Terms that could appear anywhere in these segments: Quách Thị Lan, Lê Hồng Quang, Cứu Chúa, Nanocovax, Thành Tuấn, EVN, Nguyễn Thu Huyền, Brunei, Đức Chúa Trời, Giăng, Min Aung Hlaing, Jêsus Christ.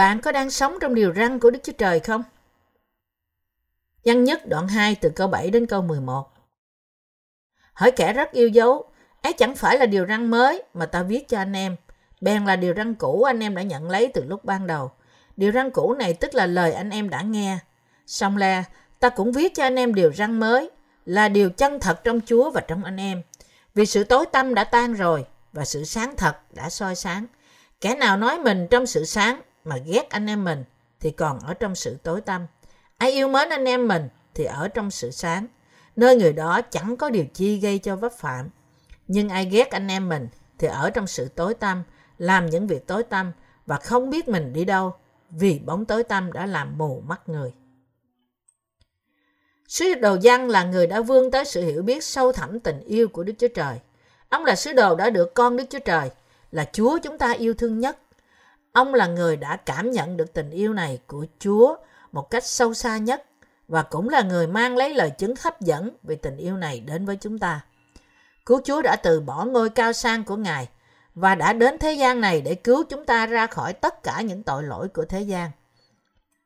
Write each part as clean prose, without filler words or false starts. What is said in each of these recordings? Bạn có đang sống trong điều răn của Đức Chúa Trời không? Giăng nhất đoạn 2 từ câu 7 đến câu 11. Hỡi kẻ rất yêu dấu, ấy chẳng phải là điều răn mới mà ta viết cho anh em, bèn là điều răn cũ anh em đã nhận lấy từ lúc ban đầu. Điều răn cũ này tức là lời anh em đã nghe. Song là ta cũng viết cho anh em điều răn mới, là điều chân thật trong Chúa và trong anh em. Vì sự tối tăm đã tan rồi và sự sáng thật đã soi sáng. Kẻ nào nói mình trong sự sáng mà ghét anh em mình thì còn ở trong sự tối tăm. Ai yêu mến anh em mình thì ở trong sự sáng, nơi người đó chẳng có điều chi gây cho vấp phạm. Nhưng ai ghét anh em mình thì ở trong sự tối tăm, làm những việc tối tăm và không biết mình đi đâu, vì bóng tối tăm đã làm mù mắt người. Sứ đồ Giăng là người đã vươn tới sự hiểu biết sâu thẳm tình yêu của Đức Chúa Trời. Ông là sứ đồ đã được con Đức Chúa Trời, là Chúa chúng ta yêu thương nhất. Ông là người đã cảm nhận được tình yêu này của Chúa một cách sâu xa nhất và cũng là người mang lấy lời chứng hấp dẫn về tình yêu này đến với chúng ta. Cứu Chúa đã từ bỏ ngôi cao sang của Ngài và đã đến thế gian này để cứu chúng ta ra khỏi tất cả những tội lỗi của thế gian.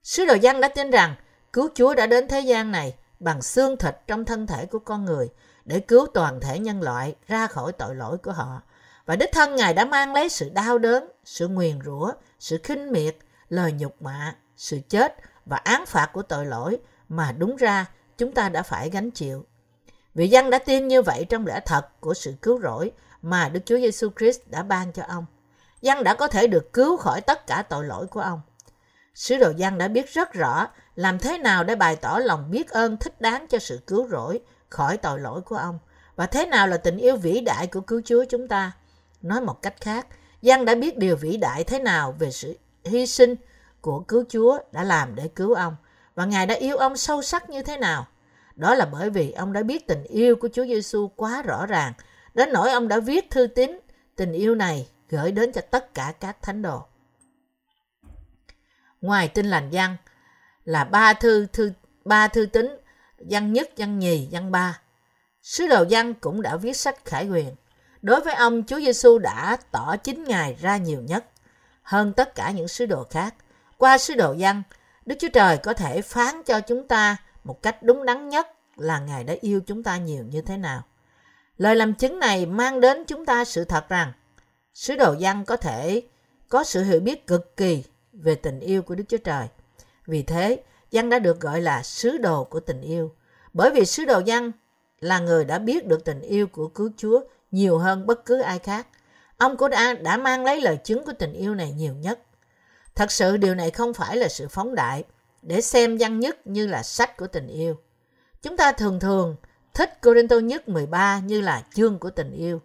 Sứ đồ Giăng đã tin rằng Cứu Chúa đã đến thế gian này bằng xương thịt trong thân thể của con người để cứu toàn thể nhân loại ra khỏi tội lỗi của họ. Và đích thân Ngài đã mang lấy sự đau đớn, sự nguyền rủa, sự khinh miệt, lời nhục mạ, sự chết và án phạt của tội lỗi mà đúng ra chúng ta đã phải gánh chịu. Vì Giăng đã tin như vậy trong lẽ thật của sự cứu rỗi mà Đức Chúa Jêsus Christ đã ban cho ông, Giăng đã có thể được cứu khỏi tất cả tội lỗi của ông. Sứ đồ Giăng đã biết rất rõ làm thế nào để bày tỏ lòng biết ơn thích đáng cho sự cứu rỗi khỏi tội lỗi của ông và thế nào là tình yêu vĩ đại của Cứu Chúa chúng ta. Nói một cách khác, Giăng đã biết điều vĩ đại thế nào về sự hy sinh của Cứu Chúa đã làm để cứu ông và Ngài đã yêu ông sâu sắc như thế nào. Đó là bởi vì ông đã biết tình yêu của Chúa Giêsu quá rõ ràng, đến nỗi ông đã viết thư tín tình yêu này gửi đến cho tất cả các thánh đồ. Ngoài Tin lành Giăng là ba thư tín Giăng nhất, Giăng nhì, Giăng ba, sứ đồ Giăng cũng đã viết sách Khải Huyền. Đối với ông, Chúa Giêsu đã tỏ chính Ngài ra nhiều nhất hơn tất cả những sứ đồ khác. Qua sứ đồ Giăng, Đức Chúa Trời có thể phán cho chúng ta một cách đúng đắn nhất là Ngài đã yêu chúng ta nhiều như thế nào. Lời làm chứng này mang đến chúng ta sự thật rằng sứ đồ Giăng có thể có sự hiểu biết cực kỳ về tình yêu của Đức Chúa Trời. Vì thế, Giăng đã được gọi là sứ đồ của tình yêu, bởi vì sứ đồ Giăng là người đã biết được tình yêu của Cứu Chúa nhiều hơn bất cứ ai khác. Ông cũng đã mang lấy lời chứng của tình yêu này nhiều nhất. Thật sự điều này không phải là sự phóng đại để xem Giăng nhất như là sách của tình yêu. Chúng ta thường thường thích Cô-rinh-tô nhất 13 như là chương của tình yêu.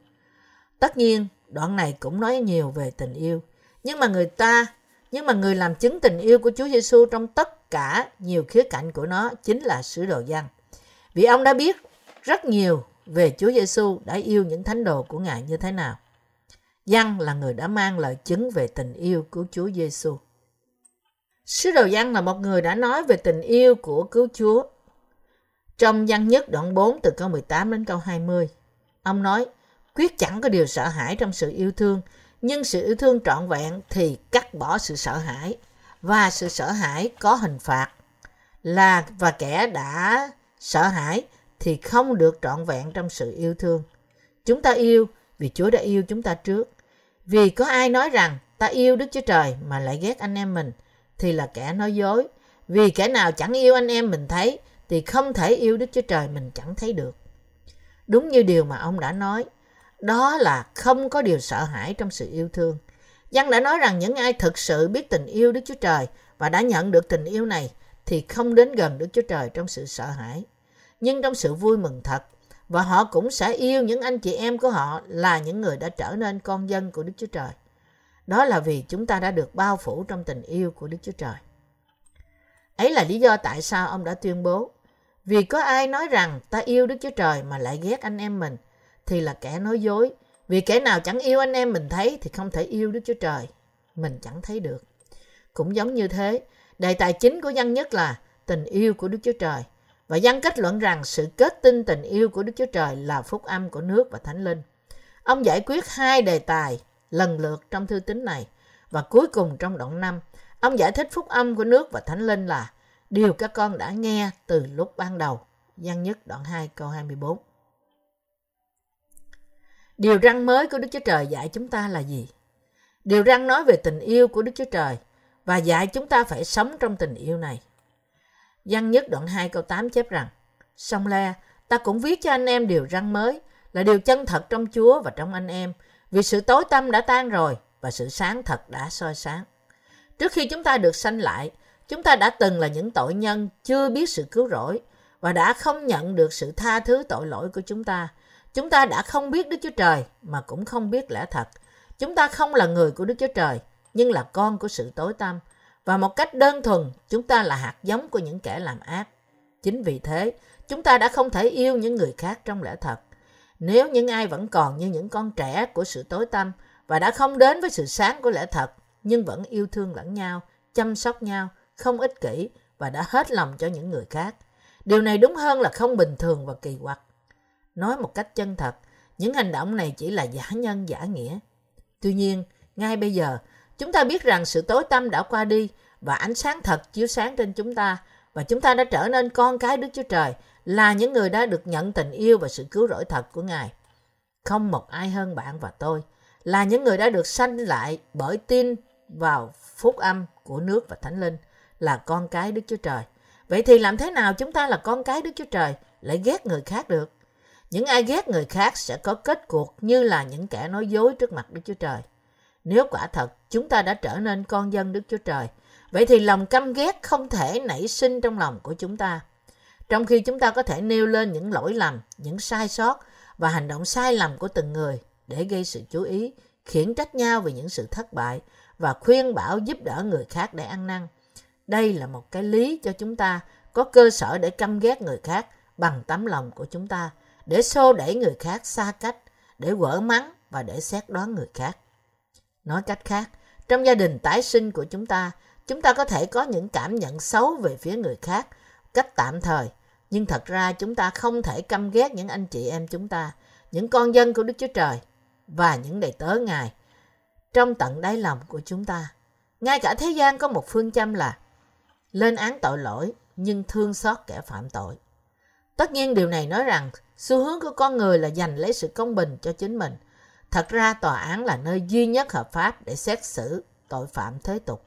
Tất nhiên, đoạn này cũng nói nhiều về tình yêu, nhưng mà người làm chứng tình yêu của Chúa Giêsu trong tất cả nhiều khía cạnh của nó chính là sứ đồ Giăng. Vì ông đã biết rất nhiều về Chúa Giêsu đã yêu những thánh đồ của Ngài như thế nào. Giăng là người đã mang lời chứng về tình yêu của Chúa Giêsu. Sứ đồ Giăng là một người đã nói về tình yêu của Cứu Chúa. Trong Giăng nhất đoạn 4 từ câu 18 đến câu 20, ông nói: "Quyết chẳng có điều sợ hãi trong sự yêu thương, nhưng sự yêu thương trọn vẹn thì cắt bỏ sự sợ hãi, và sự sợ hãi có hình phạt. Và kẻ đã sợ hãi thì không được trọn vẹn trong sự yêu thương. Chúng ta yêu vì Chúa đã yêu chúng ta trước. Vì có ai nói rằng ta yêu Đức Chúa Trời mà lại ghét anh em mình thì là kẻ nói dối. Vì kẻ nào chẳng yêu anh em mình thấy thì không thể yêu Đức Chúa Trời mình chẳng thấy được." Đúng như điều mà ông đã nói, đó là không có điều sợ hãi trong sự yêu thương. Giăng đã nói rằng những ai thực sự biết tình yêu Đức Chúa Trời và đã nhận được tình yêu này thì không đến gần Đức Chúa Trời trong sự sợ hãi, nhưng trong sự vui mừng thật. Và họ cũng sẽ yêu những anh chị em của họ là những người đã trở nên con dân của Đức Chúa Trời. Đó là vì chúng ta đã được bao phủ trong tình yêu của Đức Chúa Trời. Ấy là lý do tại sao ông đã tuyên bố: "Vì có ai nói rằng ta yêu Đức Chúa Trời mà lại ghét anh em mình thì là kẻ nói dối. Vì kẻ nào chẳng yêu anh em mình thấy thì không thể yêu Đức Chúa Trời mình chẳng thấy được." Cũng giống như thế, đề tài chính của Giăng nhất là tình yêu của Đức Chúa Trời. Và Giăng kết luận rằng sự kết tinh tình yêu của Đức Chúa Trời là phúc âm của nước và Thánh Linh. Ông giải quyết hai đề tài lần lượt trong thư tín này. Và cuối cùng trong đoạn 5, Ông giải thích phúc âm của nước và Thánh Linh là điều các con đã nghe từ lúc ban đầu. Giăng nhất đoạn 2 câu 24. Điều răn mới của Đức Chúa Trời dạy chúng ta là gì? Điều răn nói về tình yêu của Đức Chúa Trời và dạy chúng ta phải sống trong tình yêu này. Giăng nhất đoạn 2 câu 8 chép rằng: Song le, ta cũng viết cho anh em điều răn mới là điều chân thật trong Chúa và trong anh em, vì sự tối tăm đã tan rồi và sự sáng thật đã soi sáng. Trước khi chúng ta được sanh lại, chúng ta đã từng là những tội nhân chưa biết sự cứu rỗi và đã không nhận được sự tha thứ tội lỗi của chúng ta. Chúng ta đã không biết Đức Chúa Trời mà cũng không biết lẽ thật. Chúng ta không là người của Đức Chúa Trời, nhưng là con của sự tối tăm. Và một cách đơn thuần, chúng ta là hạt giống của những kẻ làm ác. Chính vì thế, chúng ta đã không thể yêu những người khác trong lẽ thật. Nếu những ai vẫn còn như những con trẻ của sự tối tăm và đã không đến với sự sáng của lẽ thật, nhưng vẫn yêu thương lẫn nhau, chăm sóc nhau, không ích kỷ và đã hết lòng cho những người khác, điều này đúng hơn là không bình thường và kỳ quặc. Nói một cách chân thật, những hành động này chỉ là giả nhân giả nghĩa. Tuy nhiên, ngay bây giờ, chúng ta biết rằng sự tối tăm đã qua đi và ánh sáng thật chiếu sáng trên chúng ta, và chúng ta đã trở nên con cái Đức Chúa Trời, là những người đã được nhận tình yêu và sự cứu rỗi thật của Ngài. Không một ai hơn bạn và tôi, là những người đã được sanh lại bởi tin vào phúc âm của nước và Thánh Linh, là con cái Đức Chúa Trời. Vậy thì làm thế nào chúng ta là con cái Đức Chúa Trời lại ghét người khác được? Những ai ghét người khác sẽ có kết cuộc như là những kẻ nói dối trước mặt Đức Chúa Trời. Nếu quả thật chúng ta đã trở nên con dân Đức Chúa Trời, vậy thì lòng căm ghét không thể nảy sinh trong lòng của chúng ta. Trong khi chúng ta có thể nêu lên những lỗi lầm, những sai sót và hành động sai lầm của từng người để gây sự chú ý, khiển trách nhau về những sự thất bại và khuyên bảo giúp đỡ người khác để ăn năn. Đây là một cái lý cho chúng ta có cơ sở để căm ghét người khác bằng tấm lòng của chúng ta, để xô đẩy người khác xa cách, để quở mắng và để xét đoán người khác. Nói cách khác, trong gia đình tái sinh của chúng ta có thể có những cảm nhận xấu về phía người khác cách tạm thời, nhưng thật ra chúng ta không thể căm ghét những anh chị em chúng ta, những con dân của Đức Chúa Trời và những đầy tớ Ngài trong tận đáy lòng của chúng ta. Ngay cả thế gian có một phương châm là lên án tội lỗi nhưng thương xót kẻ phạm tội. Tất nhiên điều này nói rằng xu hướng của con người là giành lấy sự công bình cho chính mình. Thật ra tòa án là nơi duy nhất hợp pháp để xét xử tội phạm thế tục.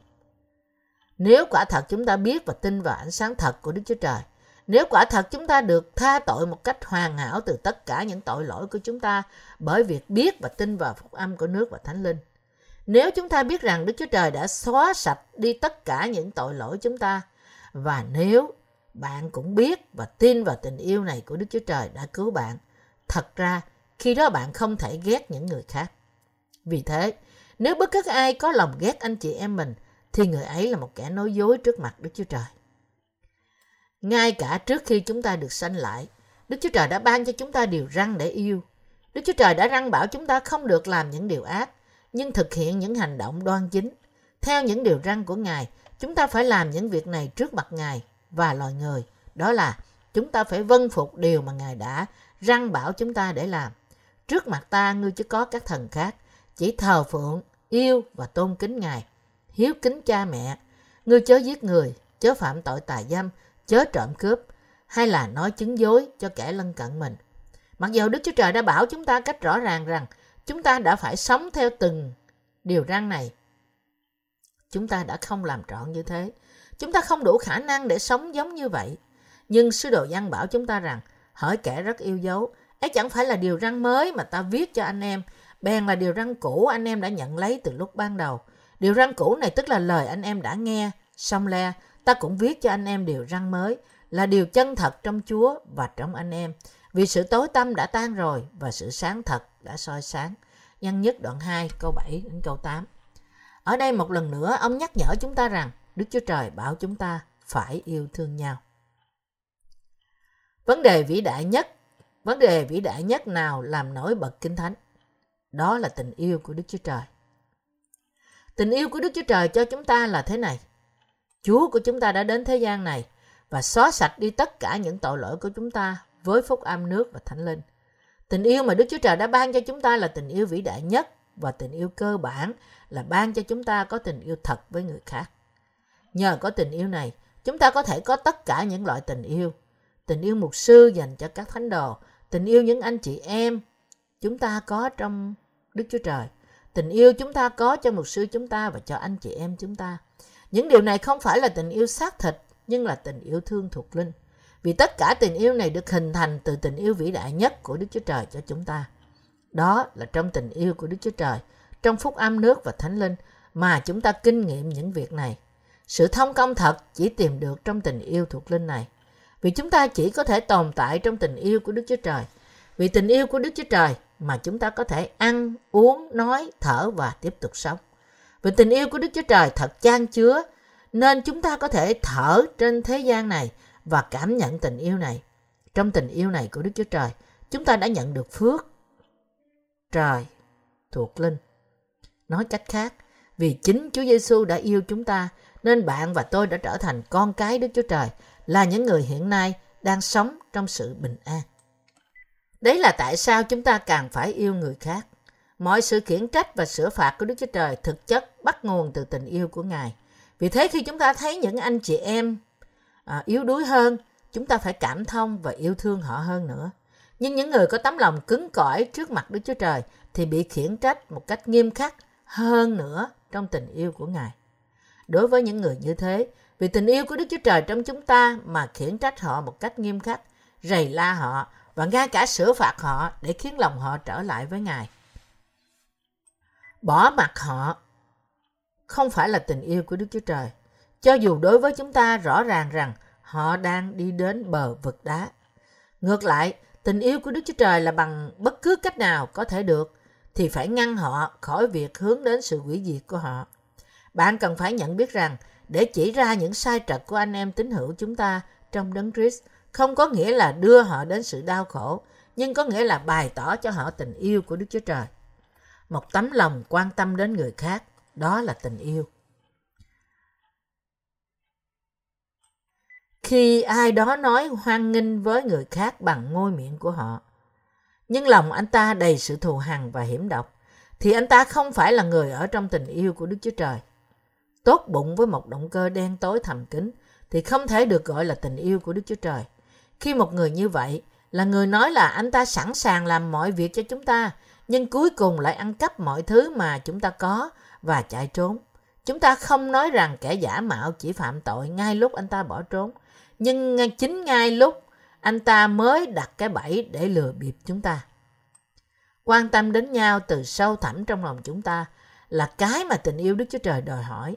Nếu quả thật chúng ta biết và tin vào ánh sáng thật của Đức Chúa Trời, nếu quả thật chúng ta được tha tội một cách hoàn hảo từ tất cả những tội lỗi của chúng ta bởi việc biết và tin vào phúc âm của nước và Thánh Linh, nếu chúng ta biết rằng Đức Chúa Trời đã xóa sạch đi tất cả những tội lỗi chúng ta, và nếu bạn cũng biết và tin vào tình yêu này của Đức Chúa Trời đã cứu bạn, thật ra khi đó bạn không thể ghét những người khác. Vì thế, nếu bất cứ ai có lòng ghét anh chị em mình, thì người ấy là một kẻ nói dối trước mặt Đức Chúa Trời. Ngay cả trước khi chúng ta được sanh lại, Đức Chúa Trời đã ban cho chúng ta điều răn để yêu. Đức Chúa Trời đã răn bảo chúng ta không được làm những điều ác, nhưng thực hiện những hành động đoan chính. Theo những điều răn của Ngài, chúng ta phải làm những việc này trước mặt Ngài và loài người. Đó là chúng ta phải vâng phục điều mà Ngài đã răn bảo chúng ta để làm. Trước mặt ta, ngươi chứ có các thần khác, chỉ thờ phượng, yêu và tôn kính Ngài. Hiếu kính cha mẹ, ngươi chớ giết người, chớ phạm tội tà dâm, chớ trộm cướp, hay là nói chứng dối cho kẻ lân cận mình. Mặc dù Đức Chúa Trời đã bảo chúng ta cách rõ ràng rằng chúng ta đã phải sống theo từng điều răn này, chúng ta đã không làm trọn như thế. Chúng ta không đủ khả năng để sống giống như vậy. Nhưng sứ đồ Giăng bảo chúng ta rằng, hỡi kẻ rất yêu dấu, ấy chẳng phải là điều răn mới mà ta viết cho anh em, bèn là điều răn cũ anh em đã nhận lấy từ lúc ban đầu. Điều răn cũ này tức là lời anh em đã nghe. Song le, ta cũng viết cho anh em điều răn mới, là điều chân thật trong Chúa và trong anh em, vì sự tối tăm đã tan rồi và sự sáng thật đã soi sáng. Giăng nhất đoạn 2 câu 7 đến câu 8. Ở đây một lần nữa ông nhắc nhở chúng ta rằng Đức Chúa Trời bảo chúng ta phải yêu thương nhau. Vấn đề vĩ đại nhất nào làm nổi bật Kinh Thánh? Đó là tình yêu của Đức Chúa Trời. Tình yêu của Đức Chúa Trời cho chúng ta là thế này: Chúa của chúng ta đã đến thế gian này và xóa sạch đi tất cả những tội lỗi của chúng ta với phúc âm nước và Thánh Linh. Tình yêu mà Đức Chúa Trời đã ban cho chúng ta là tình yêu vĩ đại nhất, và tình yêu cơ bản là ban cho chúng ta có tình yêu thật với người khác. Nhờ có tình yêu này, chúng ta có thể có tất cả những loại tình yêu. Tình yêu mục sư dành cho các thánh đồ, tình yêu những anh chị em chúng ta có trong Đức Chúa Trời, tình yêu chúng ta có cho mục sư chúng ta và cho anh chị em chúng ta. Những điều này không phải là tình yêu xác thịt, nhưng là tình yêu thương thuộc linh. Vì tất cả tình yêu này được hình thành từ tình yêu vĩ đại nhất của Đức Chúa Trời cho chúng ta. Đó là trong tình yêu của Đức Chúa Trời, trong phúc âm nước và thánh linh mà chúng ta kinh nghiệm những việc này. Sự thông công thật chỉ tìm được trong tình yêu thuộc linh này. Vì chúng ta chỉ có thể tồn tại trong tình yêu của Đức Chúa Trời. Vì tình yêu của Đức Chúa Trời mà chúng ta có thể ăn, uống, nói, thở và tiếp tục sống. Vì tình yêu của Đức Chúa Trời thật chan chứa, nên chúng ta có thể thở trên thế gian này và cảm nhận tình yêu này. Trong tình yêu này của Đức Chúa Trời, chúng ta đã nhận được phước trời thuộc linh. Nói cách khác, vì chính Chúa Giêsu đã yêu chúng ta, nên bạn và tôi đã trở thành con cái Đức Chúa Trời, là những người hiện nay đang sống trong sự bình an. Đấy là tại sao chúng ta càng phải yêu người khác. Mọi sự khiển trách và sửa phạt của Đức Chúa Trời thực chất bắt nguồn từ tình yêu của Ngài. Vì thế khi chúng ta thấy những anh chị em yếu đuối hơn, chúng ta phải cảm thông và yêu thương họ hơn nữa. Nhưng những người có tấm lòng cứng cỏi trước mặt Đức Chúa Trời thì bị khiển trách một cách nghiêm khắc hơn nữa trong tình yêu của Ngài. Đối với những người như thế, vì tình yêu của Đức Chúa Trời trong chúng ta mà khiển trách họ một cách nghiêm khắc, rầy la họ và ngay cả sửa phạt họ để khiến lòng họ trở lại với Ngài. Bỏ mặc họ không phải là tình yêu của Đức Chúa Trời, cho dù đối với chúng ta rõ ràng rằng họ đang đi đến bờ vực đá. Ngược lại, tình yêu của Đức Chúa Trời là bằng bất cứ cách nào có thể được thì phải ngăn họ khỏi việc hướng đến sự hủy diệt của họ. Bạn cần phải nhận biết rằng để chỉ ra những sai trật của anh em tín hữu chúng ta trong Đấng Christ không có nghĩa là đưa họ đến sự đau khổ, nhưng có nghĩa là bày tỏ cho họ tình yêu của Đức Chúa Trời. Một tấm lòng quan tâm đến người khác, đó là tình yêu. Khi ai đó nói hoan nghênh với người khác bằng ngôi miệng của họ, nhưng lòng anh ta đầy sự thù hằn và hiểm độc, thì anh ta không phải là người ở trong tình yêu của Đức Chúa Trời. Tốt bụng với một động cơ đen tối thầm kín thì không thể được gọi là tình yêu của Đức Chúa Trời. Khi một người như vậy là người nói là anh ta sẵn sàng làm mọi việc cho chúng ta, nhưng cuối cùng lại ăn cắp mọi thứ mà chúng ta có và chạy trốn. Chúng ta không nói rằng kẻ giả mạo chỉ phạm tội ngay lúc anh ta bỏ trốn, nhưng chính ngay lúc anh ta mới đặt cái bẫy để lừa bịp chúng ta. Quan tâm đến nhau từ sâu thẳm trong lòng chúng ta là cái mà tình yêu Đức Chúa Trời đòi hỏi.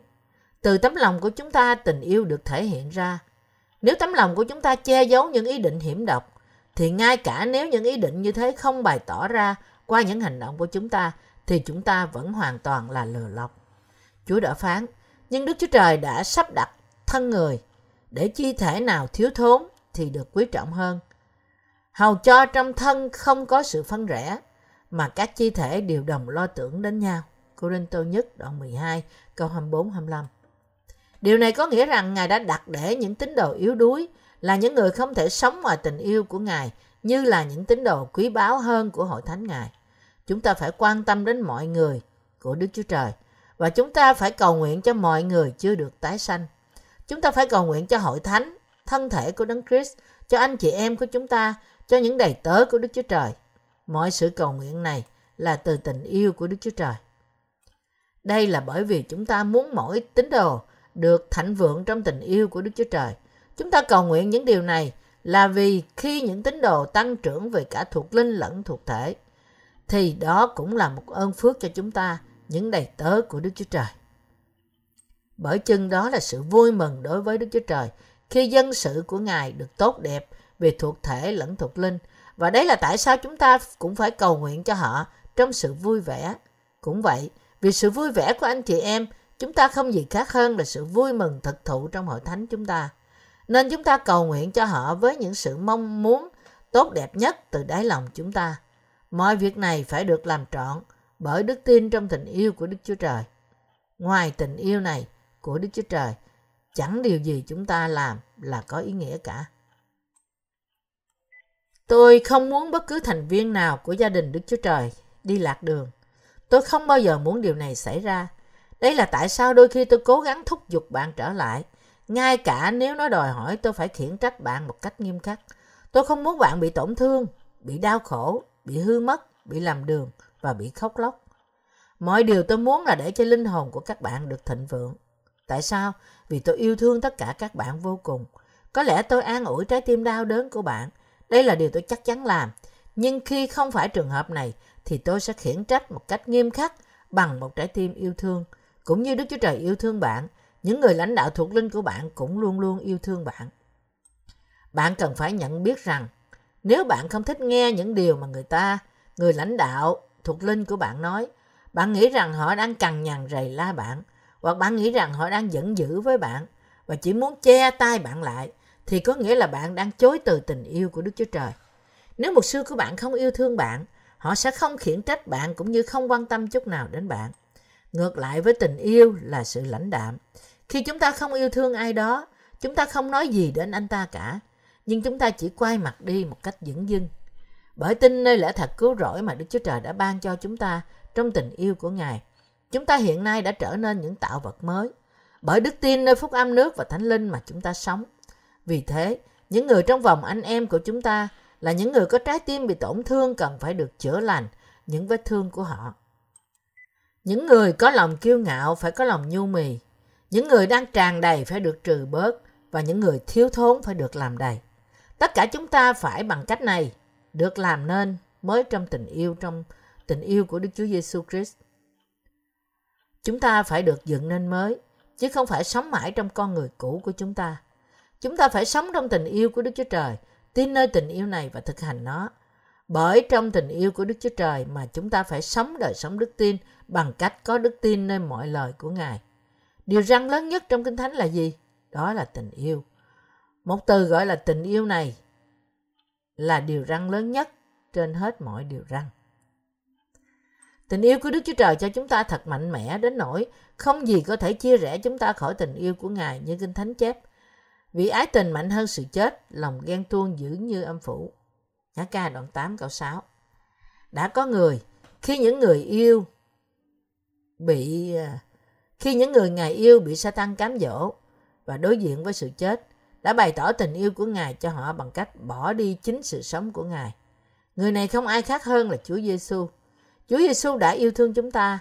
Từ tấm lòng của chúng ta, tình yêu được thể hiện ra. Nếu tấm lòng của chúng ta che giấu những ý định hiểm độc, thì ngay cả nếu những ý định như thế không bày tỏ ra qua những hành động của chúng ta, thì chúng ta vẫn hoàn toàn là lừa lọc. Chúa đã phán, nhưng Đức Chúa Trời đã sắp đặt thân người để chi thể nào thiếu thốn thì được quý trọng hơn, hầu cho trong thân không có sự phân rẽ, mà các chi thể đều đồng lo tưởng đến nhau. Cô-rinh-tô nhất đoạn 12 câu 24-25. Điều này có nghĩa rằng Ngài đã đặt để những tín đồ yếu đuối là những người không thể sống ngoài tình yêu của Ngài như là những tín đồ quý báu hơn của hội thánh Ngài. Chúng ta phải quan tâm đến mọi người của Đức Chúa Trời và chúng ta phải cầu nguyện cho mọi người chưa được tái sanh. Chúng ta phải cầu nguyện cho hội thánh, thân thể của Đấng Christ, cho anh chị em của chúng ta, cho những đầy tớ của Đức Chúa Trời. Mọi sự cầu nguyện này là từ tình yêu của Đức Chúa Trời. Đây là bởi vì chúng ta muốn mỗi tín đồ được thịnh vượng trong tình yêu của Đức Chúa Trời. Chúng ta cầu nguyện những điều này là vì khi những tín đồ tăng trưởng về cả thuộc linh lẫn thuộc thể, thì đó cũng là một ơn phước cho chúng ta, những đầy tớ của Đức Chúa Trời. Bởi chừng đó là sự vui mừng đối với Đức Chúa Trời khi dân sự của Ngài được tốt đẹp về thuộc thể lẫn thuộc linh. Và đấy là tại sao chúng ta cũng phải cầu nguyện cho họ trong sự vui vẻ. Cũng vậy, vì sự vui vẻ của anh chị em, chúng ta không gì khác hơn là sự vui mừng thực thụ trong hội thánh chúng ta. Nên chúng ta cầu nguyện cho họ với những sự mong muốn tốt đẹp nhất từ đáy lòng chúng ta. Mọi việc này phải được làm trọn bởi đức tin trong tình yêu của Đức Chúa Trời. Ngoài tình yêu này của Đức Chúa Trời, chẳng điều gì chúng ta làm là có ý nghĩa cả. Tôi không muốn bất cứ thành viên nào của gia đình Đức Chúa Trời đi lạc đường. Tôi không bao giờ muốn điều này xảy ra. Đấy là tại sao đôi khi tôi cố gắng thúc giục bạn trở lại, ngay cả nếu nó đòi hỏi tôi phải khiển trách bạn một cách nghiêm khắc. Tôi không muốn bạn bị tổn thương, bị đau khổ, bị hư mất, bị làm đường và bị khóc lóc. Mọi điều tôi muốn là để cho linh hồn của các bạn được thịnh vượng. Tại sao? Vì tôi yêu thương tất cả các bạn vô cùng. Có lẽ tôi an ủi trái tim đau đớn của bạn. Đây là điều tôi chắc chắn làm. Nhưng khi không phải trường hợp này, thì tôi sẽ khiển trách một cách nghiêm khắc bằng một trái tim yêu thương. Cũng như Đức Chúa Trời yêu thương bạn, những người lãnh đạo thuộc linh của bạn cũng luôn luôn yêu thương bạn. Bạn cần phải nhận biết rằng, nếu bạn không thích nghe những điều mà người lãnh đạo thuộc linh của bạn nói, bạn nghĩ rằng họ đang cằn nhằn rầy la bạn, hoặc bạn nghĩ rằng họ đang giận dữ với bạn và chỉ muốn che tai bạn lại, thì có nghĩa là bạn đang chối từ tình yêu của Đức Chúa Trời. Nếu mục sư của bạn không yêu thương bạn, họ sẽ không khiển trách bạn cũng như không quan tâm chút nào đến bạn. Ngược lại với tình yêu là sự lãnh đạm. Khi chúng ta không yêu thương ai đó, chúng ta không nói gì đến anh ta cả, nhưng chúng ta chỉ quay mặt đi một cách dửng dưng. Bởi tin nơi lẽ thật cứu rỗi mà Đức Chúa Trời đã ban cho chúng ta trong tình yêu của Ngài, chúng ta hiện nay đã trở nên những tạo vật mới, bởi đức tin nơi phúc âm nước và thánh linh mà chúng ta sống. Vì thế, những người trong vòng anh em của chúng ta là những người có trái tim bị tổn thương cần phải được chữa lành những vết thương của họ. Những người có lòng kiêu ngạo phải có lòng nhu mì. Những người đang tràn đầy phải được trừ bớt, và những người thiếu thốn phải được làm đầy. Tất cả chúng ta phải bằng cách này được làm nên mới trong tình yêu của Đức Chúa Giêsu Christ. Chúng ta phải được dựng nên mới, chứ không phải sống mãi trong con người cũ của chúng ta. Chúng ta phải sống trong tình yêu của Đức Chúa Trời, tin nơi tình yêu này và thực hành nó. Bởi trong tình yêu của Đức Chúa Trời mà chúng ta phải sống đời sống đức tin bằng cách có đức tin nơi mọi lời của Ngài. Điều răn lớn nhất trong Kinh Thánh là gì? Đó là tình yêu. Một từ gọi là tình yêu này là điều răn lớn nhất trên hết mọi điều răn. Tình yêu của Đức Chúa Trời cho chúng ta thật mạnh mẽ đến nỗi không gì có thể chia rẽ chúng ta khỏi tình yêu của Ngài như Kinh Thánh chép. Vì ái tình mạnh hơn sự chết, lòng ghen tuông dữ như âm phủ. Nhã ca đoạn 8 câu 6. Đã có người, khi những người Ngài yêu bị Satan cám dỗ và đối diện với sự chết, đã bày tỏ tình yêu của Ngài cho họ bằng cách bỏ đi chính sự sống của Ngài. Người này không ai khác hơn là Chúa Giêsu. Chúa Giêsu đã yêu thương chúng ta.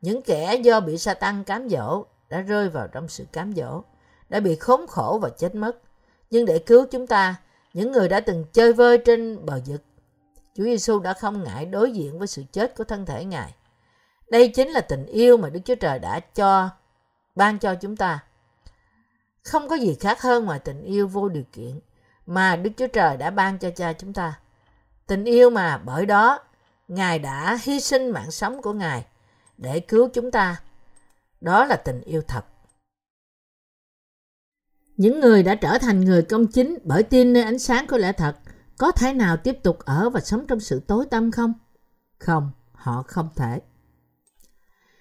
Những kẻ do bị Satan cám dỗ đã rơi vào trong sự cám dỗ, đã bị khốn khổ và chết mất. Nhưng để cứu chúng ta, những người đã từng chơi vơi trên bờ vực, Chúa Giêsu đã không ngại đối diện với sự chết của thân thể Ngài. Đây chính là tình yêu mà Đức Chúa Trời đã ban cho chúng ta. Không có gì khác hơn ngoài tình yêu vô điều kiện mà Đức Chúa Trời đã ban cho cha chúng ta. Tình yêu mà bởi đó Ngài đã hy sinh mạng sống của Ngài để cứu chúng ta. Đó là tình yêu thật. Những người đã trở thành người công chính bởi tin nơi ánh sáng của lẽ thật có thể nào tiếp tục ở và sống trong sự tối tăm không? Không, họ không thể.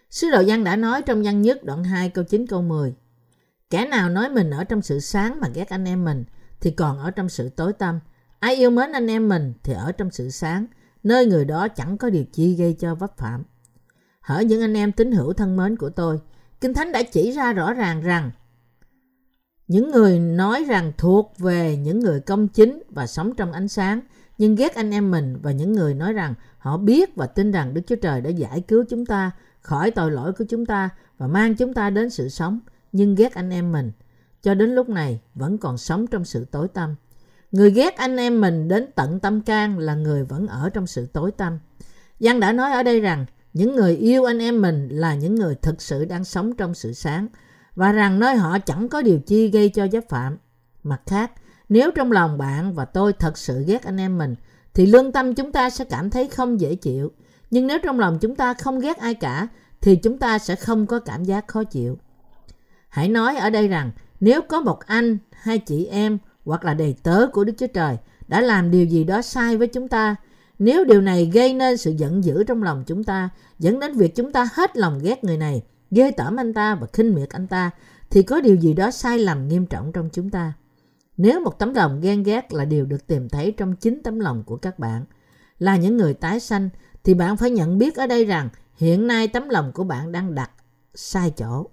Sứ đồ Giăng đã nói trong Giăng nhất đoạn 2 câu 9 câu 10: Kẻ nào nói mình ở trong sự sáng mà ghét anh em mình thì còn ở trong sự tối tăm. Ai yêu mến anh em mình thì ở trong sự sáng, nơi người đó chẳng có điều chi gây cho vấp phạm. Hỡi những anh em tín hữu thân mến của tôi, Kinh Thánh đã chỉ ra rõ ràng rằng những người nói rằng thuộc về những người công chính và sống trong ánh sáng nhưng ghét anh em mình, và những người nói rằng họ biết và tin rằng Đức Chúa Trời đã giải cứu chúng ta khỏi tội lỗi của chúng ta và mang chúng ta đến sự sống, nhưng ghét anh em mình, cho đến lúc này vẫn còn sống trong sự tối tăm. Người ghét anh em mình đến tận tâm can là người vẫn ở trong sự tối tăm. Giăng đã nói ở đây rằng những người yêu anh em mình là những người thực sự đang sống trong sự sáng, và rằng nơi họ chẳng có điều chi gây cho vấp phạm. Mặt khác, nếu trong lòng bạn và tôi thật sự ghét anh em mình, thì lương tâm chúng ta sẽ cảm thấy không dễ chịu. Nhưng nếu trong lòng chúng ta không ghét ai cả, thì chúng ta sẽ không có cảm giác khó chịu. Hãy nói ở đây rằng nếu có một anh, hai chị em hoặc là đầy tớ của Đức Chúa Trời đã làm điều gì đó sai với chúng ta, nếu điều này gây nên sự giận dữ trong lòng chúng ta, dẫn đến việc chúng ta hết lòng ghét người này, ghê tởm anh ta và khinh miệt anh ta, thì có điều gì đó sai lầm nghiêm trọng trong chúng ta. Nếu một tấm lòng ghen ghét là điều được tìm thấy trong chính tấm lòng của các bạn, là những người tái sanh, thì bạn phải nhận biết ở đây rằng hiện nay tấm lòng của bạn đang đặt sai chỗ.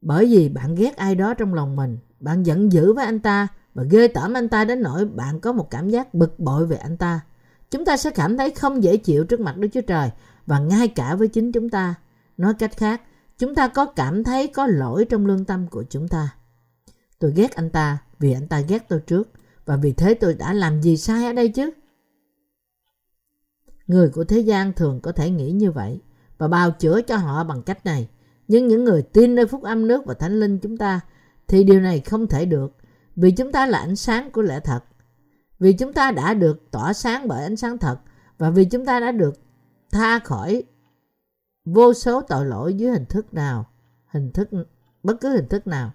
Bởi vì bạn ghét ai đó trong lòng mình, bạn giận dữ với anh ta và ghê tởm anh ta đến nỗi bạn có một cảm giác bực bội về anh ta. Chúng ta sẽ cảm thấy không dễ chịu trước mặt Đức Chúa Trời và ngay cả với chính chúng ta. Nói cách khác, chúng ta có cảm thấy có lỗi trong lương tâm của chúng ta. Tôi ghét anh ta vì anh ta ghét tôi trước, và vì thế tôi đã làm gì sai ở đây chứ? Người của thế gian thường có thể nghĩ như vậy và bào chữa cho họ bằng cách này. Nhưng những người tin nơi phúc âm nước và thánh linh chúng ta thì điều này không thể được, vì chúng ta là ánh sáng của lẽ thật. Vì chúng ta đã được tỏa sáng bởi ánh sáng thật, và vì chúng ta đã được tha khỏi vô số tội lỗi dưới bất cứ hình thức nào.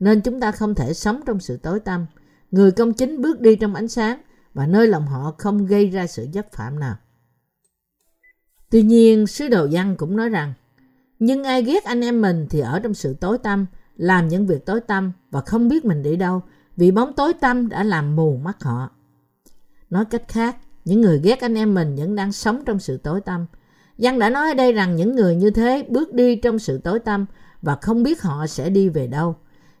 Nên chúng ta không thể sống trong sự tối tăm. Người công chính bước đi trong ánh sáng, và nơi lòng họ không gây ra sự dấp phạm nào. Tuy nhiên, sứ đồ Giăng cũng nói rằng, nhưng ai ghét anh em mình thì ở trong sự tối tăm, làm những việc tối tăm và không biết mình đi đâu, vì bóng tối tăm đã làm mù mắt họ. Nói cách khác, những người ghét anh em mình vẫn đang sống trong sự tối tăm. Giăng đã nói ở đây rằng những người như thế bước đi trong sự tối tăm và không biết họ sẽ đi về đâu.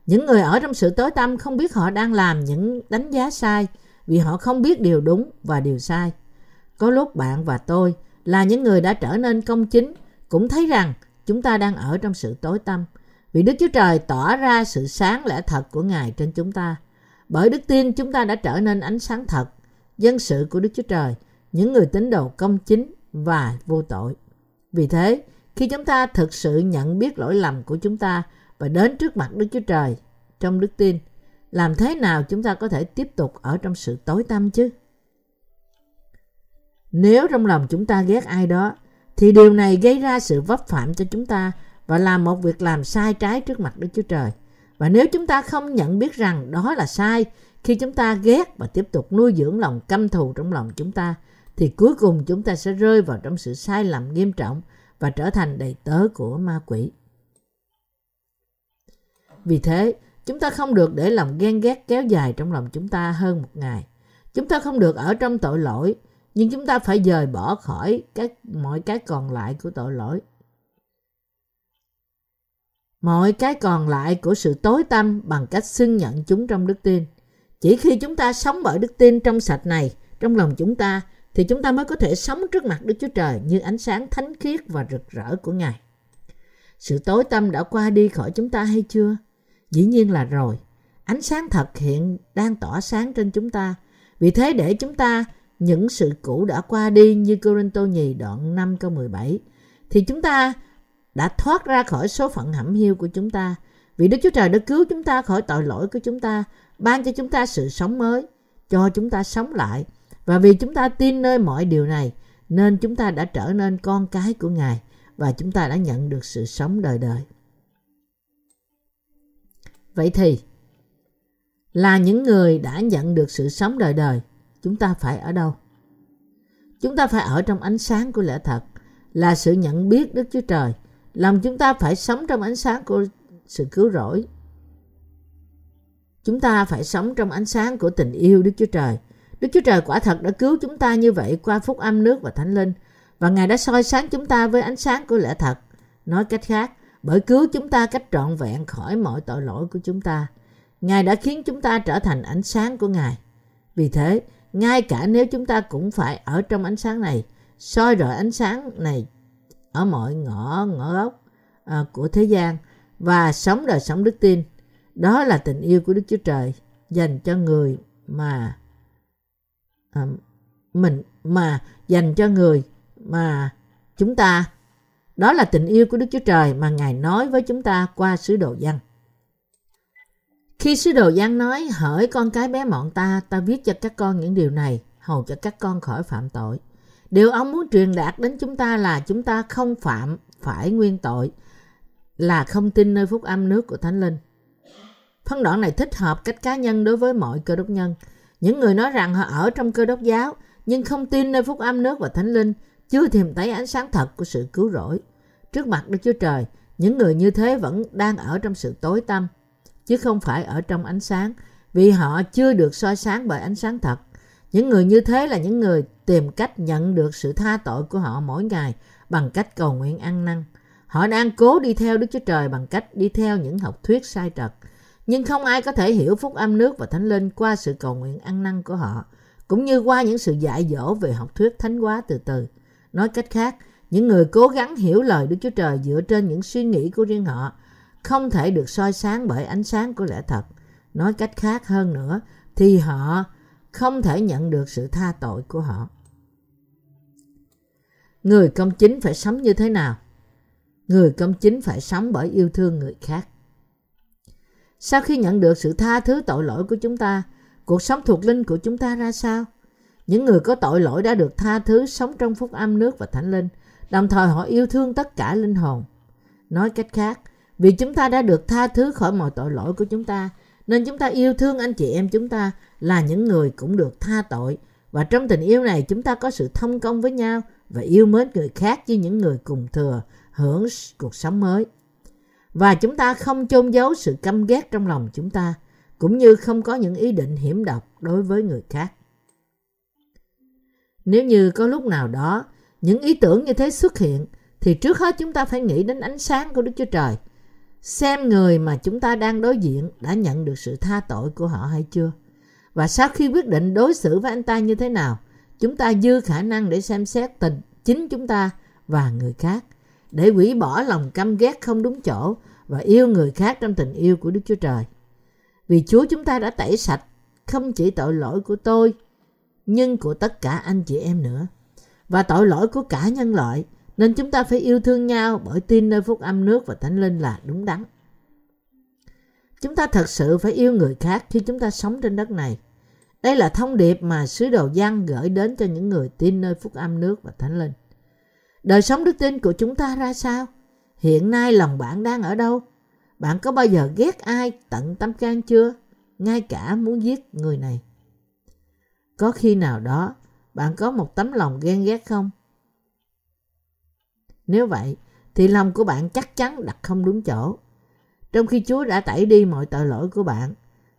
Những người ở trong sự tối tăm không biết họ đang làm những đánh giá sai, vì họ không biết điều đúng và điều sai. Có lúc bạn và tôi là những người đã trở nên công chính cũng thấy rằng chúng ta đang ở trong sự tối tăm, vì Đức Chúa Trời tỏa ra sự sáng lẽ thật của Ngài trên chúng ta. Bởi đức tin chúng ta đã trở nên ánh sáng thật, dân sự của Đức Chúa Trời, những người tín đồ công chính và vô tội. Vì thế, khi chúng ta thực sự nhận biết lỗi lầm của chúng ta và đến trước mặt Đức Chúa Trời trong đức tin, làm thế nào chúng ta có thể tiếp tục ở trong sự tối tăm chứ? Nếu trong lòng chúng ta ghét ai đó, thì điều này gây ra sự vấp phạm cho chúng ta và là một việc làm sai trái trước mặt Đức Chúa Trời. Và nếu chúng ta không nhận biết rằng đó là sai khi chúng ta ghét và tiếp tục nuôi dưỡng lòng căm thù trong lòng chúng ta, thì cuối cùng chúng ta sẽ rơi vào trong sự sai lầm nghiêm trọng và trở thành đầy tớ của ma quỷ. Vì thế, chúng ta không được để lòng ghen ghét kéo dài trong lòng chúng ta hơn một ngày. Chúng ta không được ở trong tội lỗi, nhưng chúng ta phải dời bỏ khỏi mọi cái còn lại của tội lỗi. Mọi cái còn lại của sự tối tăm bằng cách xưng nhận chúng trong đức tin. Chỉ khi chúng ta sống bởi đức tin trong sạch này, trong lòng chúng ta, thì chúng ta mới có thể sống trước mặt Đức Chúa Trời như ánh sáng thánh khiết và rực rỡ của Ngài. Sự tối tăm đã qua đi khỏi chúng ta hay chưa? Dĩ nhiên là rồi. Ánh sáng thật hiện đang tỏa sáng trên chúng ta. Vì thế để chúng ta những sự cũ đã qua đi như Cô-rinh-tô nhì đoạn 5 câu 17, thì chúng ta đã thoát ra khỏi số phận hẩm hiu của chúng ta. Vì Đức Chúa Trời đã cứu chúng ta khỏi tội lỗi của chúng ta, ban cho chúng ta sự sống mới, cho chúng ta sống lại. Và vì chúng ta tin nơi mọi điều này, nên chúng ta đã trở nên con cái của Ngài và chúng ta đã nhận được sự sống đời đời. Vậy thì, là những người đã nhận được sự sống đời đời, chúng ta phải ở đâu? Chúng ta phải ở trong ánh sáng của lẽ thật, là sự nhận biết Đức Chúa Trời. Lòng chúng ta phải sống trong ánh sáng của sự cứu rỗi. Chúng ta phải sống trong ánh sáng của tình yêu Đức Chúa Trời. Đức Chúa Trời quả thật đã cứu chúng ta như vậy qua phúc âm nước và thánh linh, và Ngài đã soi sáng chúng ta với ánh sáng của lẽ thật. Nói cách khác, bởi cứu chúng ta cách trọn vẹn khỏi mọi tội lỗi của chúng ta, Ngài đã khiến chúng ta trở thành ánh sáng của Ngài. Vì thế, ngay cả nếu chúng ta cũng phải ở trong ánh sáng này, soi rọi ánh sáng này ở mọi ngõ ngách của thế gian và sống đời sống đức tin. Đó là tình yêu của Đức Chúa Trời dành cho người mà chúng ta. Đó là tình yêu của Đức Chúa Trời mà Ngài nói với chúng ta qua sứ đồ Giăng. Khi sứ đồ Giăng nói, hỡi con cái bé mọn ta, ta viết cho các con những điều này, hầu cho các con khỏi phạm tội. Điều ông muốn truyền đạt đến chúng ta là chúng ta không phạm phải nguyên tội, là không tin nơi phúc âm nước của Thánh Linh. Phân đoạn này thích hợp cách cá nhân đối với mọi Cơ Đốc nhân. Những người nói rằng họ ở trong Cơ Đốc giáo, nhưng không tin nơi phúc âm nước và Thánh Linh, chưa tìm thấy ánh sáng thật của sự cứu rỗi. Trước mặt Đức Chúa Trời, những người như thế vẫn đang ở trong sự tối tăm, chứ không phải ở trong ánh sáng, vì họ chưa được soi sáng bởi ánh sáng thật. Những người như thế là những người tìm cách nhận được sự tha tội của họ mỗi ngày bằng cách cầu nguyện ăn năn. Họ đang cố đi theo Đức Chúa Trời bằng cách đi theo những học thuyết sai trật. Nhưng không ai có thể hiểu phúc âm nước và Thánh Linh qua sự cầu nguyện ăn năn của họ, cũng như qua những sự dạy dỗ về học thuyết thánh hóa từ từ. Nói cách khác, những người cố gắng hiểu lời Đức Chúa Trời dựa trên những suy nghĩ của riêng họ không thể được soi sáng bởi ánh sáng của lẽ thật. Nói cách khác hơn nữa thì họ không thể nhận được sự tha tội của họ. Người công chính phải sống như thế nào? Người công chính phải sống bởi yêu thương người khác. Sau khi nhận được sự tha thứ tội lỗi của chúng ta, cuộc sống thuộc linh của chúng ta ra sao? Những người có tội lỗi đã được tha thứ sống trong phúc âm nước và Thánh Linh, đồng thời họ yêu thương tất cả linh hồn. Nói cách khác, vì chúng ta đã được tha thứ khỏi mọi tội lỗi của chúng ta, nên chúng ta yêu thương anh chị em chúng ta là những người cũng được tha tội. Và trong tình yêu này chúng ta có sự thông công với nhau và yêu mến người khác như những người cùng thừa hưởng cuộc sống mới. Và chúng ta không chôn giấu sự căm ghét trong lòng chúng ta, cũng như không có những ý định hiểm độc đối với người khác. Nếu như có lúc nào đó những ý tưởng như thế xuất hiện, thì trước hết chúng ta phải nghĩ đến ánh sáng của Đức Chúa Trời, xem người mà chúng ta đang đối diện đã nhận được sự tha tội của họ hay chưa. Và sau khi quyết định đối xử với anh ta như thế nào, chúng ta dư khả năng để xem xét tình chính chúng ta và người khác, để hủy bỏ lòng căm ghét không đúng chỗ và yêu người khác trong tình yêu của Đức Chúa Trời. Vì Chúa chúng ta đã tẩy sạch không chỉ tội lỗi của tôi, nhưng của tất cả anh chị em nữa, và tội lỗi của cả nhân loại, nên chúng ta phải yêu thương nhau bởi tin nơi phúc âm nước và Thánh Linh là đúng đắn. Chúng ta thật sự phải yêu người khác khi chúng ta sống trên đất này. Đây là thông điệp mà sứ đồ Giăng gửi đến cho những người tin nơi phúc âm nước và Thánh Linh. Đời sống đức tin của chúng ta ra sao? Hiện nay lòng bạn đang ở đâu? Bạn có bao giờ ghét ai tận tâm can chưa? Ngay cả muốn giết người này. Có khi nào đó bạn có một tấm lòng ghen ghét không? Nếu vậy, thì lòng của bạn chắc chắn đặt không đúng chỗ. Trong khi Chúa đã tẩy đi mọi tội lỗi của bạn,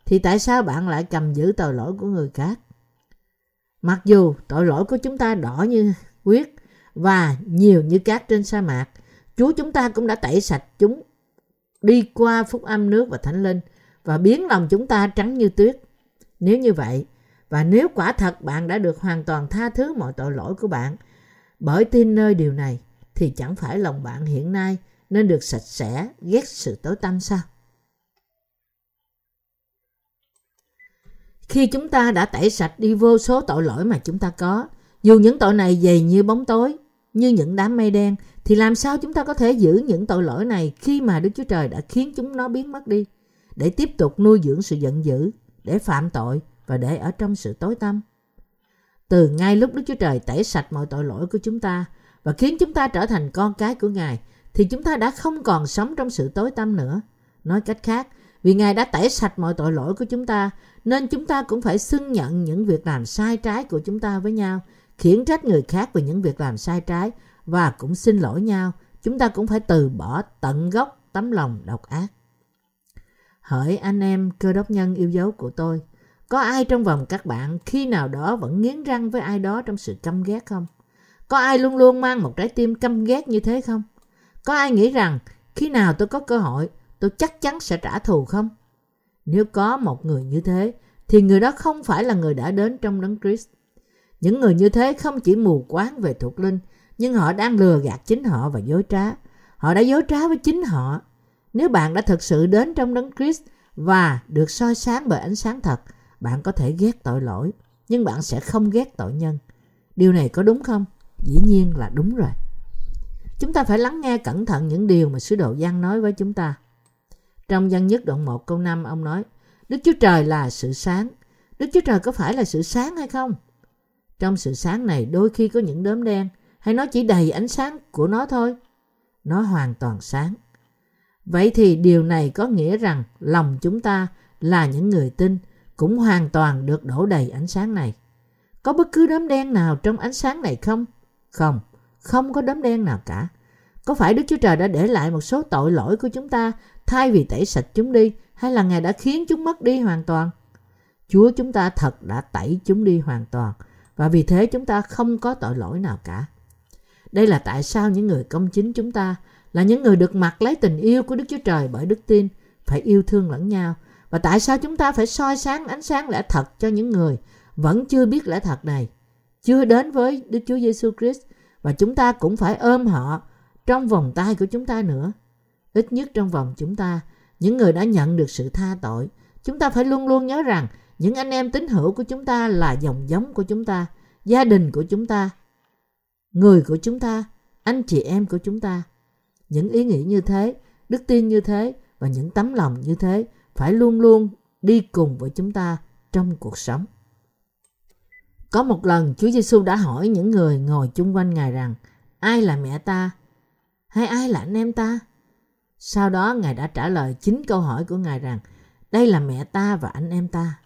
thì tại sao bạn lại cầm giữ tội lỗi của người khác? Mặc dù tội lỗi của chúng ta đỏ như huyết và nhiều như cát trên sa mạc, Chúa chúng ta cũng đã tẩy sạch chúng đi qua phúc âm nước và Thánh Linh và biến lòng chúng ta trắng như tuyết. Nếu như vậy, và nếu quả thật bạn đã được hoàn toàn tha thứ mọi tội lỗi của bạn bởi tin nơi điều này, thì chẳng phải lòng bạn hiện nay nên được sạch sẽ, ghét sự tối tăm sao? Khi chúng ta đã tẩy sạch đi vô số tội lỗi mà chúng ta có, dù những tội này dày như bóng tối, như những đám mây đen, thì làm sao chúng ta có thể giữ những tội lỗi này khi mà Đức Chúa Trời đã khiến chúng nó biến mất đi, để tiếp tục nuôi dưỡng sự giận dữ, để phạm tội và để ở trong sự tối tăm? Từ ngay lúc Đức Chúa Trời tẩy sạch mọi tội lỗi của chúng ta và khiến chúng ta trở thành con cái của Ngài, thì chúng ta đã không còn sống trong sự tối tăm nữa. Nói cách khác, vì Ngài đã tẩy sạch mọi tội lỗi của chúng ta, nên chúng ta cũng phải xưng nhận những việc làm sai trái của chúng ta với nhau, khiển trách người khác về những việc làm sai trái và cũng xin lỗi nhau. Chúng ta cũng phải từ bỏ tận gốc tấm lòng độc ác. Hỡi anh em cơ đốc nhân yêu dấu của tôi, có ai trong vòng các bạn khi nào đó vẫn nghiến răng với ai đó trong sự căm ghét không? Có ai luôn luôn mang một trái tim căm ghét như thế không? Có ai nghĩ rằng khi nào tôi có cơ hội, tôi chắc chắn sẽ trả thù không? Nếu có một người như thế, thì người đó không phải là người đã đến trong Đấng Christ. Những người như thế không chỉ mù quáng về thuộc linh, nhưng họ đang lừa gạt chính họ và dối trá. Họ đã dối trá với chính họ. Nếu bạn đã thực sự đến trong Đấng Christ và được soi sáng bởi ánh sáng thật, bạn có thể ghét tội lỗi, nhưng bạn sẽ không ghét tội nhân. Điều này có đúng không? Dĩ nhiên là đúng rồi. Chúng ta phải lắng nghe cẩn thận những điều mà sứ đồ Giăng nói với chúng ta. Trong Giăng nhất đoạn 1 câu 5, ông nói, Đức Chúa Trời là sự sáng. Đức Chúa Trời có phải là sự sáng hay không? Trong sự sáng này đôi khi có những đốm đen, hay nó chỉ đầy ánh sáng của nó thôi? Nó hoàn toàn sáng. Vậy thì điều này có nghĩa rằng lòng chúng ta là những người tin cũng hoàn toàn được đổ đầy ánh sáng này. Có bất cứ đốm đen nào trong ánh sáng này không? Không. Không có đốm đen nào cả. Có phải Đức Chúa Trời đã để lại một số tội lỗi của chúng ta thay vì tẩy sạch chúng đi, hay là Ngài đã khiến chúng mất đi hoàn toàn? Chúa chúng ta thật đã tẩy chúng đi hoàn toàn, và vì thế chúng ta không có tội lỗi nào cả. Đây là tại sao những người công chính chúng ta là những người được mặc lấy tình yêu của Đức Chúa Trời bởi đức tin, phải yêu thương lẫn nhau. Và tại sao chúng ta phải soi sáng ánh sáng lẽ thật cho những người vẫn chưa biết lẽ thật này, chưa đến với Đức Chúa Jêsus Christ, và chúng ta cũng phải ôm họ trong vòng tay của chúng ta nữa. Ít nhất trong vòng chúng ta, những người đã nhận được sự tha tội, chúng ta phải luôn luôn nhớ rằng những anh em tín hữu của chúng ta là dòng giống của chúng ta, gia đình của chúng ta, người của chúng ta, anh chị em của chúng ta. Những ý nghĩ như thế, đức tin như thế và những tấm lòng như thế phải luôn luôn đi cùng với chúng ta trong cuộc sống. Có một lần Chúa Giêsu đã hỏi những người ngồi chung quanh Ngài rằng: ai là mẹ ta? Hay ai là anh em ta? Sau đó Ngài đã trả lời chính câu hỏi của Ngài rằng: đây là mẹ ta và anh em ta.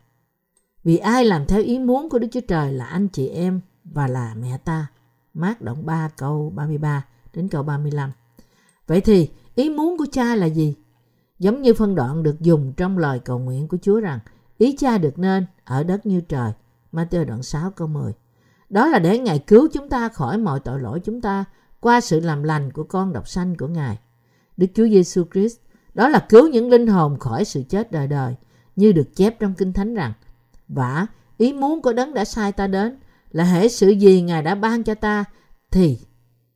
Vì ai làm theo ý muốn của Đức Chúa Trời là anh chị em và là mẹ ta. Mác đoạn 3 câu 33 đến câu 35. Vậy thì ý muốn của Cha là gì? Giống như phân đoạn được dùng trong lời cầu nguyện của Chúa rằng: ý Cha được nên ở đất như trời. Matthew đoạn 6 câu 10. Đó là để Ngài cứu chúng ta khỏi mọi tội lỗi chúng ta qua sự làm lành của con độc sanh của Ngài, Đức Chúa Giêsu Christ. Đó là cứu những linh hồn khỏi sự chết đời đời, như được chép trong Kinh Thánh rằng: vả, ý muốn của Đấng đã sai ta đến là hễ sự gì Ngài đã ban cho ta thì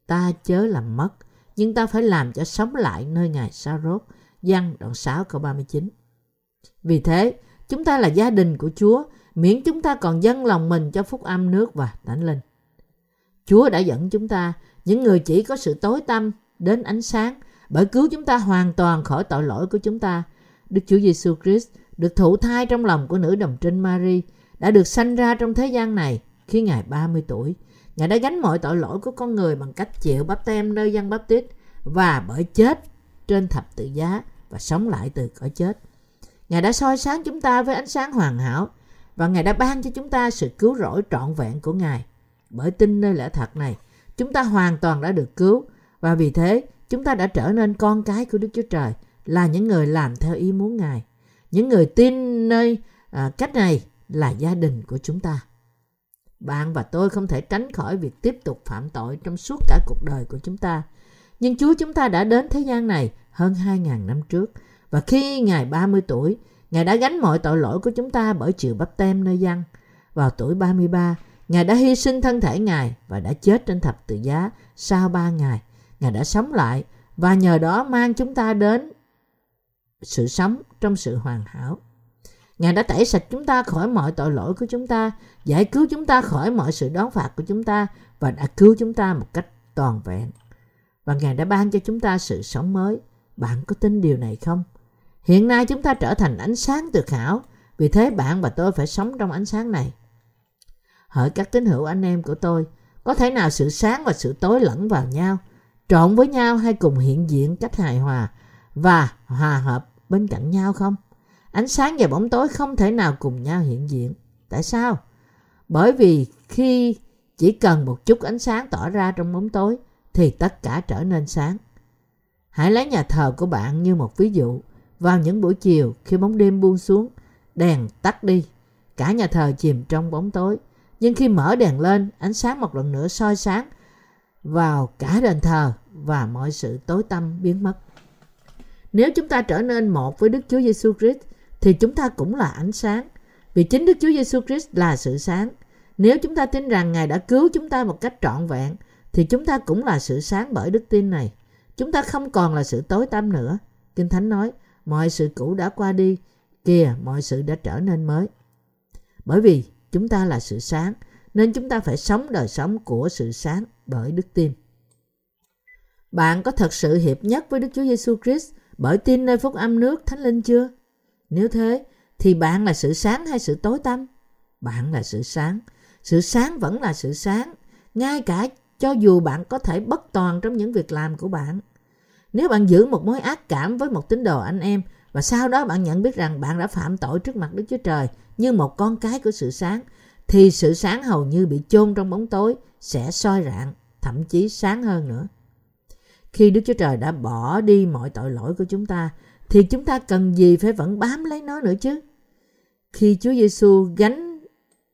ta chớ làm mất, nhưng ta phải làm cho sống lại nơi Ngài sa rốt. Giăng đoạn 6 câu 39. Vì thế, chúng ta là gia đình của Chúa, miễn chúng ta còn dâng lòng mình cho phúc âm nước và Thánh Linh. Chúa đã dẫn chúng ta, những người chỉ có sự tối tăm, đến ánh sáng bởi cứu chúng ta hoàn toàn khỏi tội lỗi của chúng ta. Đức Chúa Giêsu Christ được thụ thai trong lòng của nữ đồng trinh Mary, đã được sanh ra trong thế gian này khi Ngài 30 tuổi. Ngài đã gánh mọi tội lỗi của con người bằng cách chịu báp tem nơi Giăng Báp Tít và bởi chết trên thập tự giá và sống lại từ cõi chết. Ngài đã soi sáng chúng ta với ánh sáng hoàn hảo và Ngài đã ban cho chúng ta sự cứu rỗi trọn vẹn của Ngài. Bởi tin nơi lẽ thật này, chúng ta hoàn toàn đã được cứu và vì thế chúng ta đã trở nên con cái của Đức Chúa Trời, là những người làm theo ý muốn Ngài. Những người tin nơi cách này là gia đình của chúng ta. Bạn và tôi không thể tránh khỏi việc tiếp tục phạm tội trong suốt cả cuộc đời của chúng ta. Nhưng Chúa chúng ta đã đến thế gian này hơn 2.000 năm trước. Và khi Ngài 30 tuổi, Ngài đã gánh mọi tội lỗi của chúng ta bởi chịu báp tem nơi Giăng. Vào tuổi 33, Ngài đã hy sinh thân thể Ngài và đã chết trên thập tự giá. Sau 3 ngày, Ngài đã sống lại và nhờ đó mang chúng ta đến sự sống trong sự hoàn hảo. Ngài đã tẩy sạch chúng ta khỏi mọi tội lỗi của chúng ta, giải cứu chúng ta khỏi mọi sự đón phạt của chúng ta và đã cứu chúng ta một cách toàn vẹn. Và Ngài đã ban cho chúng ta sự sống mới. Bạn có tin điều này không? Hiện nay chúng ta trở thành ánh sáng tuyệt hảo. Vì thế bạn và tôi phải sống trong ánh sáng này. Hỡi các tín hữu anh em của tôi, có thể nào sự sáng và sự tối lẫn vào nhau, trộn với nhau hay cùng hiện diện cách hài hòa và hòa hợp bên cạnh nhau không? Ánh sáng và bóng tối không thể nào cùng nhau hiện diện. Tại sao? Bởi vì khi chỉ cần một chút ánh sáng tỏa ra trong bóng tối thì tất cả trở nên sáng. Hãy lấy nhà thờ của bạn như một ví dụ. Vào những buổi chiều khi bóng đêm buông xuống, đèn tắt đi, cả nhà thờ chìm trong bóng tối. Nhưng khi mở đèn lên, ánh sáng một lần nữa soi sáng vào cả đền thờ và mọi sự tối tăm biến mất. Nếu chúng ta trở nên một với Đức Chúa Giêsu Christ thì chúng ta cũng là ánh sáng, vì chính Đức Chúa Giêsu Christ là sự sáng. Nếu chúng ta tin rằng Ngài đã cứu chúng ta một cách trọn vẹn thì chúng ta cũng là sự sáng bởi đức tin này. Chúng ta không còn là sự tối tăm nữa. Kinh Thánh nói: mọi sự cũ đã qua đi, kìa mọi sự đã trở nên mới. Bởi vì chúng ta là sự sáng nên chúng ta phải sống đời sống của sự sáng bởi đức tin. Bạn có thật sự hiệp nhất với Đức Chúa Giêsu Christ bởi tin nơi phúc âm nước Thánh Linh chưa? Nếu thế thì bạn là sự sáng hay sự tối tăm? Bạn là sự sáng. Sự sáng vẫn là sự sáng, ngay cả cho dù bạn có thể bất toàn trong những việc làm của bạn. Nếu bạn giữ một mối ác cảm với một tín đồ anh em và sau đó bạn nhận biết rằng bạn đã phạm tội trước mặt Đức Chúa Trời như một con cái của sự sáng, thì sự sáng hầu như bị chôn trong bóng tối sẽ soi rạng, thậm chí sáng hơn nữa. Khi Đức Chúa Trời đã bỏ đi mọi tội lỗi của chúng ta thì chúng ta cần gì phải vẫn bám lấy nó nữa chứ? Khi Chúa Giêsu gánh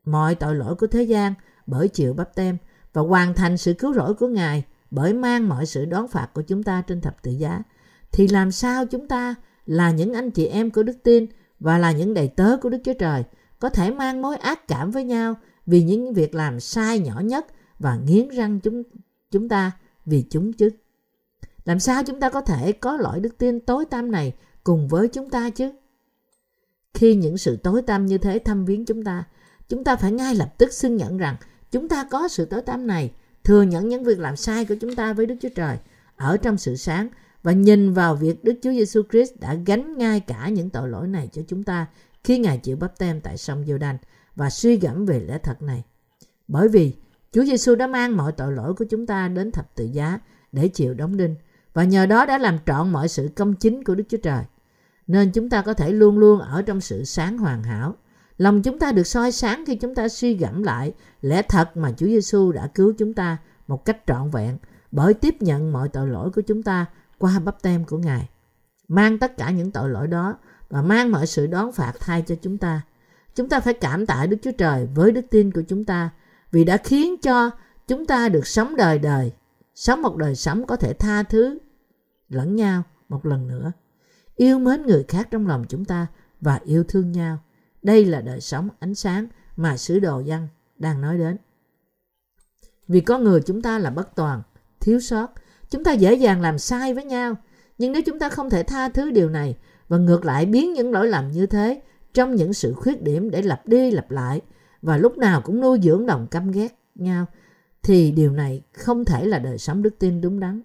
mọi tội lỗi của thế gian bởi chịu báp tem và hoàn thành sự cứu rỗi của Ngài bởi mang mọi sự đón phạt của chúng ta trên thập tự giá, thì làm sao chúng ta là những anh chị em của đức tin và là những đầy tớ của Đức Chúa Trời có thể mang mối ác cảm với nhau vì những việc làm sai nhỏ nhất và nghiến răng chúng ta vì chúng chứ? Làm sao chúng ta có thể có loại đức tin tối tăm này cùng với chúng ta chứ? Khi những sự tối tăm như thế thăm viếng chúng ta phải ngay lập tức xưng nhận rằng chúng ta có sự tối tăm này, thừa nhận những việc làm sai của chúng ta với Đức Chúa Trời ở trong sự sáng và nhìn vào việc Đức Chúa Giêsu Christ đã gánh ngay cả những tội lỗi này cho chúng ta khi Ngài chịu báp têm tại sông Giô-đanh và suy gẫm về lẽ thật này. Bởi vì Chúa Giêsu đã mang mọi tội lỗi của chúng ta đến thập tự giá để chịu đóng đinh và nhờ đó đã làm trọn mọi sự công chính của Đức Chúa Trời. Nên chúng ta có thể luôn luôn ở trong sự sáng hoàn hảo. Lòng chúng ta được soi sáng khi chúng ta suy gẫm lại lẽ thật mà Chúa Giêsu đã cứu chúng ta một cách trọn vẹn bởi tiếp nhận mọi tội lỗi của chúng ta qua báp têm của Ngài, mang tất cả những tội lỗi đó và mang mọi sự đón phạt thay cho chúng ta. Chúng ta phải cảm tạ Đức Chúa Trời với đức tin của chúng ta vì đã khiến cho chúng ta được sống đời đời, sống một đời sống có thể tha thứ lẫn nhau một lần nữa, yêu mến người khác trong lòng chúng ta và yêu thương nhau. Đây là đời sống ánh sáng mà sứ đồ Giăng đang nói đến. Vì con người chúng ta là bất toàn, thiếu sót, chúng ta dễ dàng làm sai với nhau. Nhưng nếu chúng ta không thể tha thứ điều này và ngược lại biến những lỗi lầm như thế trong những sự khuyết điểm để lặp đi lặp lại và lúc nào cũng nuôi dưỡng lòng căm ghét nhau, thì điều này không thể là đời sống đức tin đúng đắn.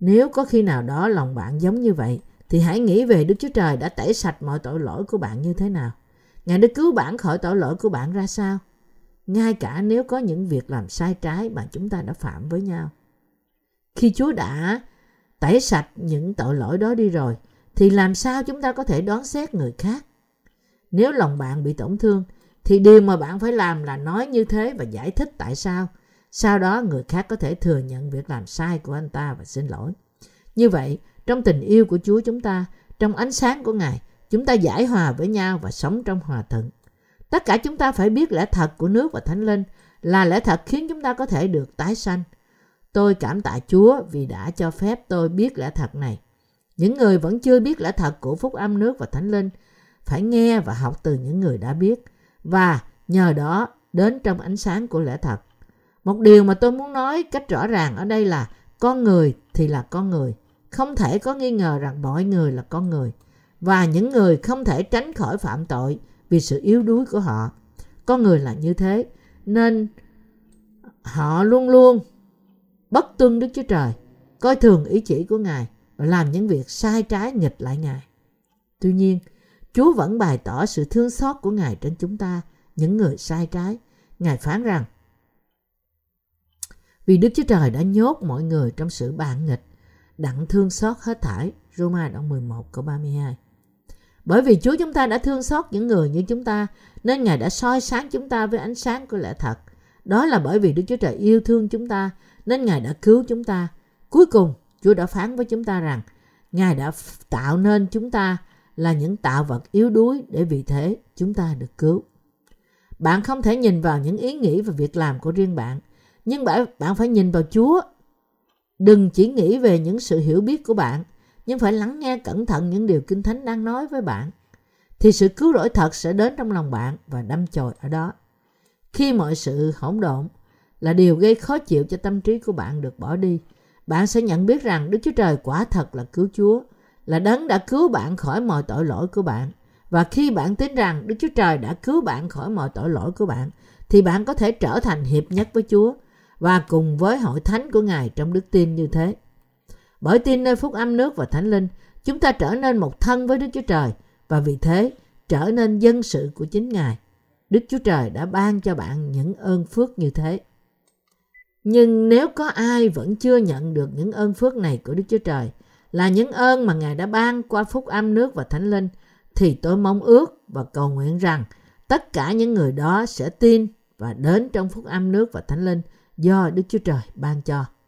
Nếu có khi nào đó lòng bạn giống như vậy, thì hãy nghĩ về Đức Chúa Trời đã tẩy sạch mọi tội lỗi của bạn như thế nào. Ngài đã cứu bạn khỏi tội lỗi của bạn ra sao, ngay cả nếu có những việc làm sai trái mà chúng ta đã phạm với nhau. Khi Chúa đã tẩy sạch những tội lỗi đó đi rồi, thì làm sao chúng ta có thể đoán xét người khác? Nếu lòng bạn bị tổn thương, thì điều mà bạn phải làm là nói như thế và giải thích tại sao. Sau đó người khác có thể thừa nhận việc làm sai của anh ta và xin lỗi. Như vậy, trong tình yêu của Chúa chúng ta, trong ánh sáng của Ngài, chúng ta giải hòa với nhau và sống trong hòa thuận. Tất cả chúng ta phải biết lẽ thật của nước và Thánh Linh là lẽ thật khiến chúng ta có thể được tái sanh. Tôi cảm tạ Chúa vì đã cho phép tôi biết lẽ thật này. Những người vẫn chưa biết lẽ thật của phúc âm nước và Thánh Linh phải nghe và học từ những người đã biết và nhờ đó đến trong ánh sáng của lẽ thật. Một điều mà tôi muốn nói cách rõ ràng ở đây là con người thì là con người. Không thể có nghi ngờ rằng mọi người là con người và những người không thể tránh khỏi phạm tội vì sự yếu đuối của họ. Con người là như thế nên họ luôn luôn bất tuân Đức Chúa Trời, coi thường ý chỉ của Ngài và làm những việc sai trái nghịch lại Ngài. Tuy nhiên, Chúa vẫn bày tỏ sự thương xót của Ngài trên chúng ta, những người sai trái. Ngài phán rằng, vì Đức Chúa Trời đã nhốt mọi người trong sự bạn nghịch, đặng thương xót hết thảy. Roma đoạn 11 câu 32. Bởi vì Chúa chúng ta đã thương xót những người như chúng ta, nên Ngài đã soi sáng chúng ta với ánh sáng của lẽ thật. Đó là bởi vì Đức Chúa Trời yêu thương chúng ta, nên Ngài đã cứu chúng ta. Cuối cùng, Chúa đã phán với chúng ta rằng, Ngài đã tạo nên chúng ta là những tạo vật yếu đuối để vì thế chúng ta được cứu. Bạn không thể nhìn vào những ý nghĩ và việc làm của riêng bạn, nhưng bạn phải nhìn vào Chúa. Đừng chỉ nghĩ về những sự hiểu biết của bạn, nhưng phải lắng nghe cẩn thận những điều Kinh Thánh đang nói với bạn. Thì sự cứu rỗi thật sẽ đến trong lòng bạn và đâm chồi ở đó. Khi mọi sự hỗn độn là điều gây khó chịu cho tâm trí của bạn được bỏ đi, bạn sẽ nhận biết rằng Đức Chúa Trời quả thật là cứu Chúa, là Đấng đã cứu bạn khỏi mọi tội lỗi của bạn. Và khi bạn tin rằng Đức Chúa Trời đã cứu bạn khỏi mọi tội lỗi của bạn, thì bạn có thể trở thành hiệp nhất với Chúa và cùng với hội thánh của Ngài trong đức tin như thế. Bởi tin nơi phúc âm nước và Thánh Linh, chúng ta trở nên một thân với Đức Chúa Trời và vì thế trở nên dân sự của chính Ngài. Đức Chúa Trời đã ban cho bạn những ơn phước như thế. Nhưng nếu có ai vẫn chưa nhận được những ơn phước này của Đức Chúa Trời, là những ơn mà Ngài đã ban qua phúc âm nước và Thánh Linh, thì tôi mong ước và cầu nguyện rằng tất cả những người đó sẽ tin và đến trong phúc âm nước và Thánh Linh do Đức Chúa Trời ban cho.